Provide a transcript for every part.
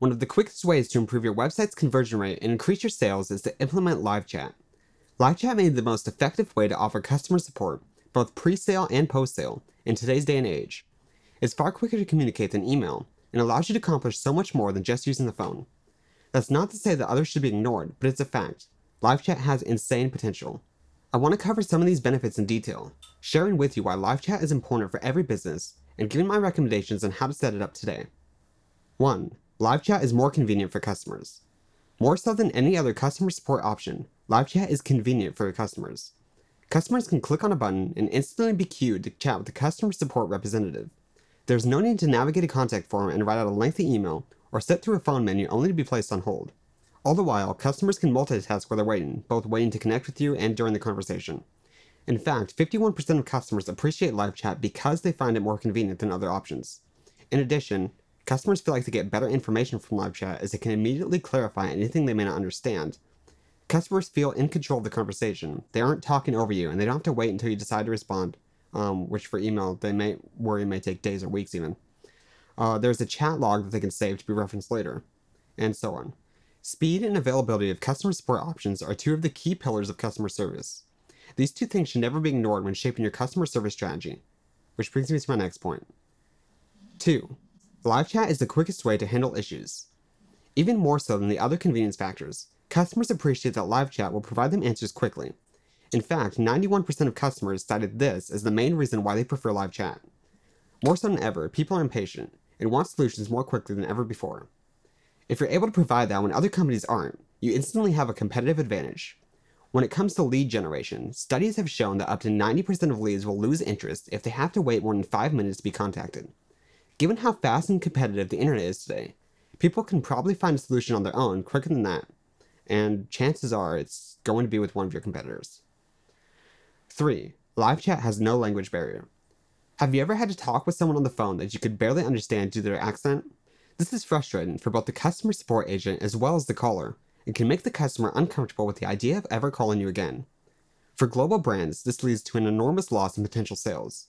One of the quickest ways to improve your website's conversion rate and increase your sales is to implement live chat. Live chat may be the most effective way to offer customer support, both pre-sale and post-sale, in today's day and age. It's far quicker to communicate than email, and allows you to accomplish so much more than just using the phone. That's not to say that others should be ignored, but it's a fact. Live chat has insane potential. I want to cover some of these benefits in detail, sharing with you why live chat is important for every business, and giving my recommendations on how to set it up today. 1. Live chat is more convenient for customers. More so than any other customer support option, live chat is convenient for your customers. Customers can click on a button and instantly be queued to chat with the customer support representative. There's no need to navigate a contact form and write out a lengthy email or sit through a phone menu only to be placed on hold. All the while, customers can multitask while they're waiting, both waiting to connect with you and during the conversation. In fact, 51% of customers appreciate live chat because they find it more convenient than other options. In addition, customers feel like they get better information from live chat as they can immediately clarify anything they may not understand. Customers feel in control of the conversation. They aren't talking over you, and they don't have to wait until you decide to respond, which for email, they may worry may take days or weeks even. There's a chat log that they can save to be referenced later, and so on. Speed and availability of customer support options are two of the key pillars of customer service. These two things should never be ignored when shaping your customer service strategy, which brings me to my next point. 2. Live chat is the quickest way to handle issues. Even more so than the other convenience factors, customers appreciate that live chat will provide them answers quickly. In fact, 91% of customers cited this as the main reason why they prefer live chat. More so than ever, people are impatient and want solutions more quickly than ever before. If you're able to provide that when other companies aren't, you instantly have a competitive advantage. When it comes to lead generation, studies have shown that up to 90% of leads will lose interest if they have to wait more than 5 minutes to be contacted. Given how fast and competitive the internet is today, people can probably find a solution on their own quicker than that, and chances are it's going to be with one of your competitors. 3. Live chat has no language barrier. Have you ever had to talk with someone on the phone that you could barely understand due to their accent? This is frustrating for both the customer support agent as well as the caller, and can make the customer uncomfortable with the idea of ever calling you again. For global brands, this leads to an enormous loss in potential sales.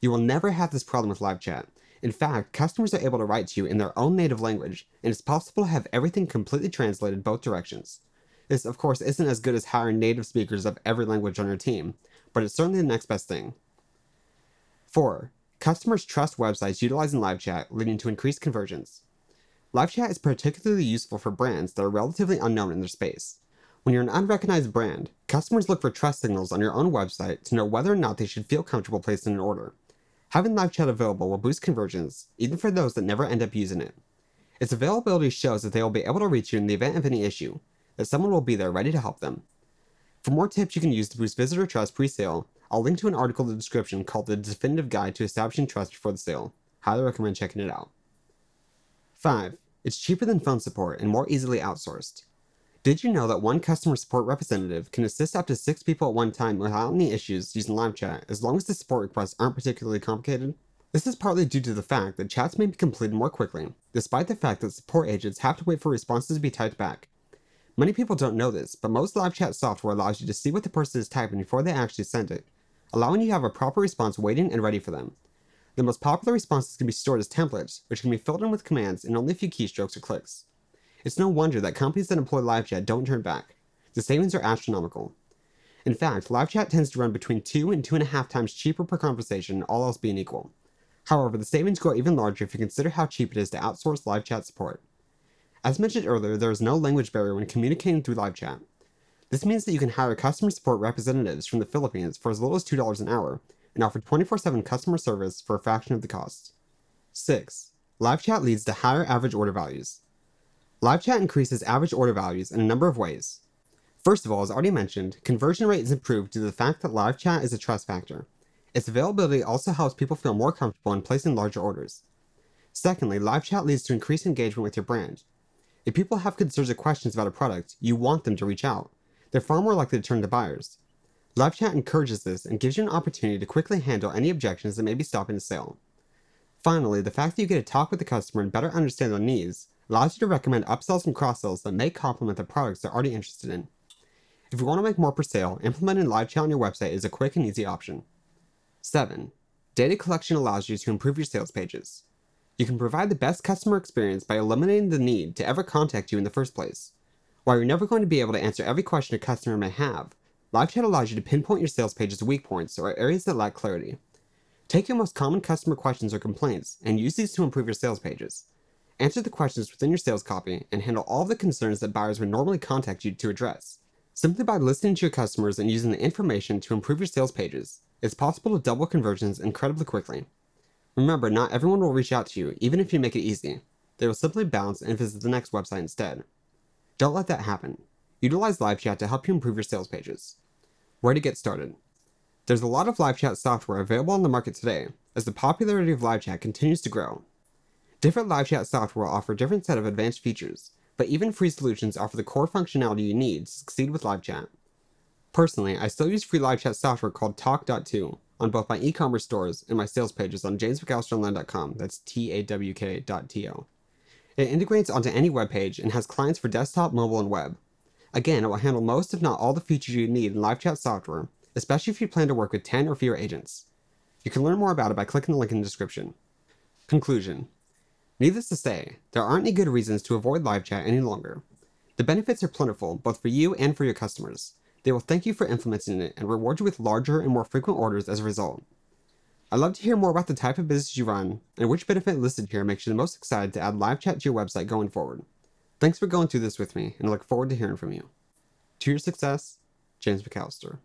You will never have this problem with live chat. In fact, customers are able to write to you in their own native language, and it's possible to have everything completely translated both directions. This, of course, isn't as good as hiring native speakers of every language on your team, but it's certainly the next best thing. 4. Customers trust websites utilizing live chat, leading to increased conversions. Live chat is particularly useful for brands that are relatively unknown in their space. When you're an unrecognized brand, customers look for trust signals on your own website to know whether or not they should feel comfortable placing an order. Having live chat available will boost conversions, even for those that never end up using it. Its availability shows that they will be able to reach you in the event of any issue, that someone will be there ready to help them. For more tips you can use to boost visitor trust pre-sale, I'll link to an article in the description called The Definitive Guide to Establishing Trust Before the Sale. Highly recommend checking it out. 5. It's cheaper than phone support and more easily outsourced. Did you know that one customer support representative can assist up to 6 people at one time without any issues using live chat, as long as the support requests aren't particularly complicated? This is partly due to the fact that chats may be completed more quickly, despite the fact that support agents have to wait for responses to be typed back. Many people don't know this, but most live chat software allows you to see what the person is typing before they actually send it, allowing you to have a proper response waiting and ready for them. The most popular responses can be stored as templates, which can be filled in with commands and only a few keystrokes or clicks. It's no wonder that companies that employ live chat don't turn back. The savings are astronomical. In fact, live chat tends to run between 2 and 2.5 times cheaper per conversation, all else being equal. However, the savings grow even larger if you consider how cheap it is to outsource live chat support. As mentioned earlier, there is no language barrier when communicating through live chat. This means that you can hire customer support representatives from the Philippines for as little as $2 an hour and offer 24/7 customer service for a fraction of the cost. 6. Live chat leads to higher average order values. Live chat increases average order values in a number of ways. First of all, as already mentioned, conversion rate is improved due to the fact that live chat is a trust factor. Its availability also helps people feel more comfortable in placing larger orders. Secondly, live chat leads to increased engagement with your brand. If people have concerns or questions about a product, you want them to reach out. They're far more likely to turn to buyers. Live chat encourages this and gives you an opportunity to quickly handle any objections that may be stopping a sale. Finally, the fact that you get to talk with the customer and better understand their needs allows you to recommend upsells and cross-sells that may complement the products they're already interested in. If you want to make more per sale, implementing live chat on your website is a quick and easy option. 7. Data collection allows you to improve your sales pages. You can provide the best customer experience by eliminating the need to ever contact you in the first place. While you're never going to be able to answer every question a customer may have, live chat allows you to pinpoint your sales page's weak points or areas that lack clarity. Take your most common customer questions or complaints and use these to improve your sales pages. Answer the questions within your sales copy and handle all the concerns that buyers would normally contact you to address. Simply by listening to your customers and using the information to improve your sales pages, it's possible to double conversions incredibly quickly. Remember, not everyone will reach out to you, even if you make it easy. They will simply bounce and visit the next website instead. Don't let that happen. Utilize live chat to help you improve your sales pages. Where to get started? There's a lot of live chat software available on the market today, as the popularity of live chat continues to grow. Different live chat software will offer a different set of advanced features, but even free solutions offer the core functionality you need to succeed with live chat. Personally, I still use free live chat software called tawk.to on both my e-commerce stores and my sales pages on jamesmcallisteronline.com, that's TAWK.TO. It integrates onto any web page and has clients for desktop, mobile, and web. Again, it will handle most if not all the features you need in live chat software, especially if you plan to work with 10 or fewer agents. You can learn more about it by clicking the link in the description. Conclusion. Needless to say, there aren't any good reasons to avoid live chat any longer. The benefits are plentiful, both for you and for your customers. They will thank you for implementing it and reward you with larger and more frequent orders as a result. I'd love to hear more about the type of business you run and which benefit listed here makes you the most excited to add live chat to your website going forward. Thanks for going through this with me, and I look forward to hearing from you. To your success, James McAllister.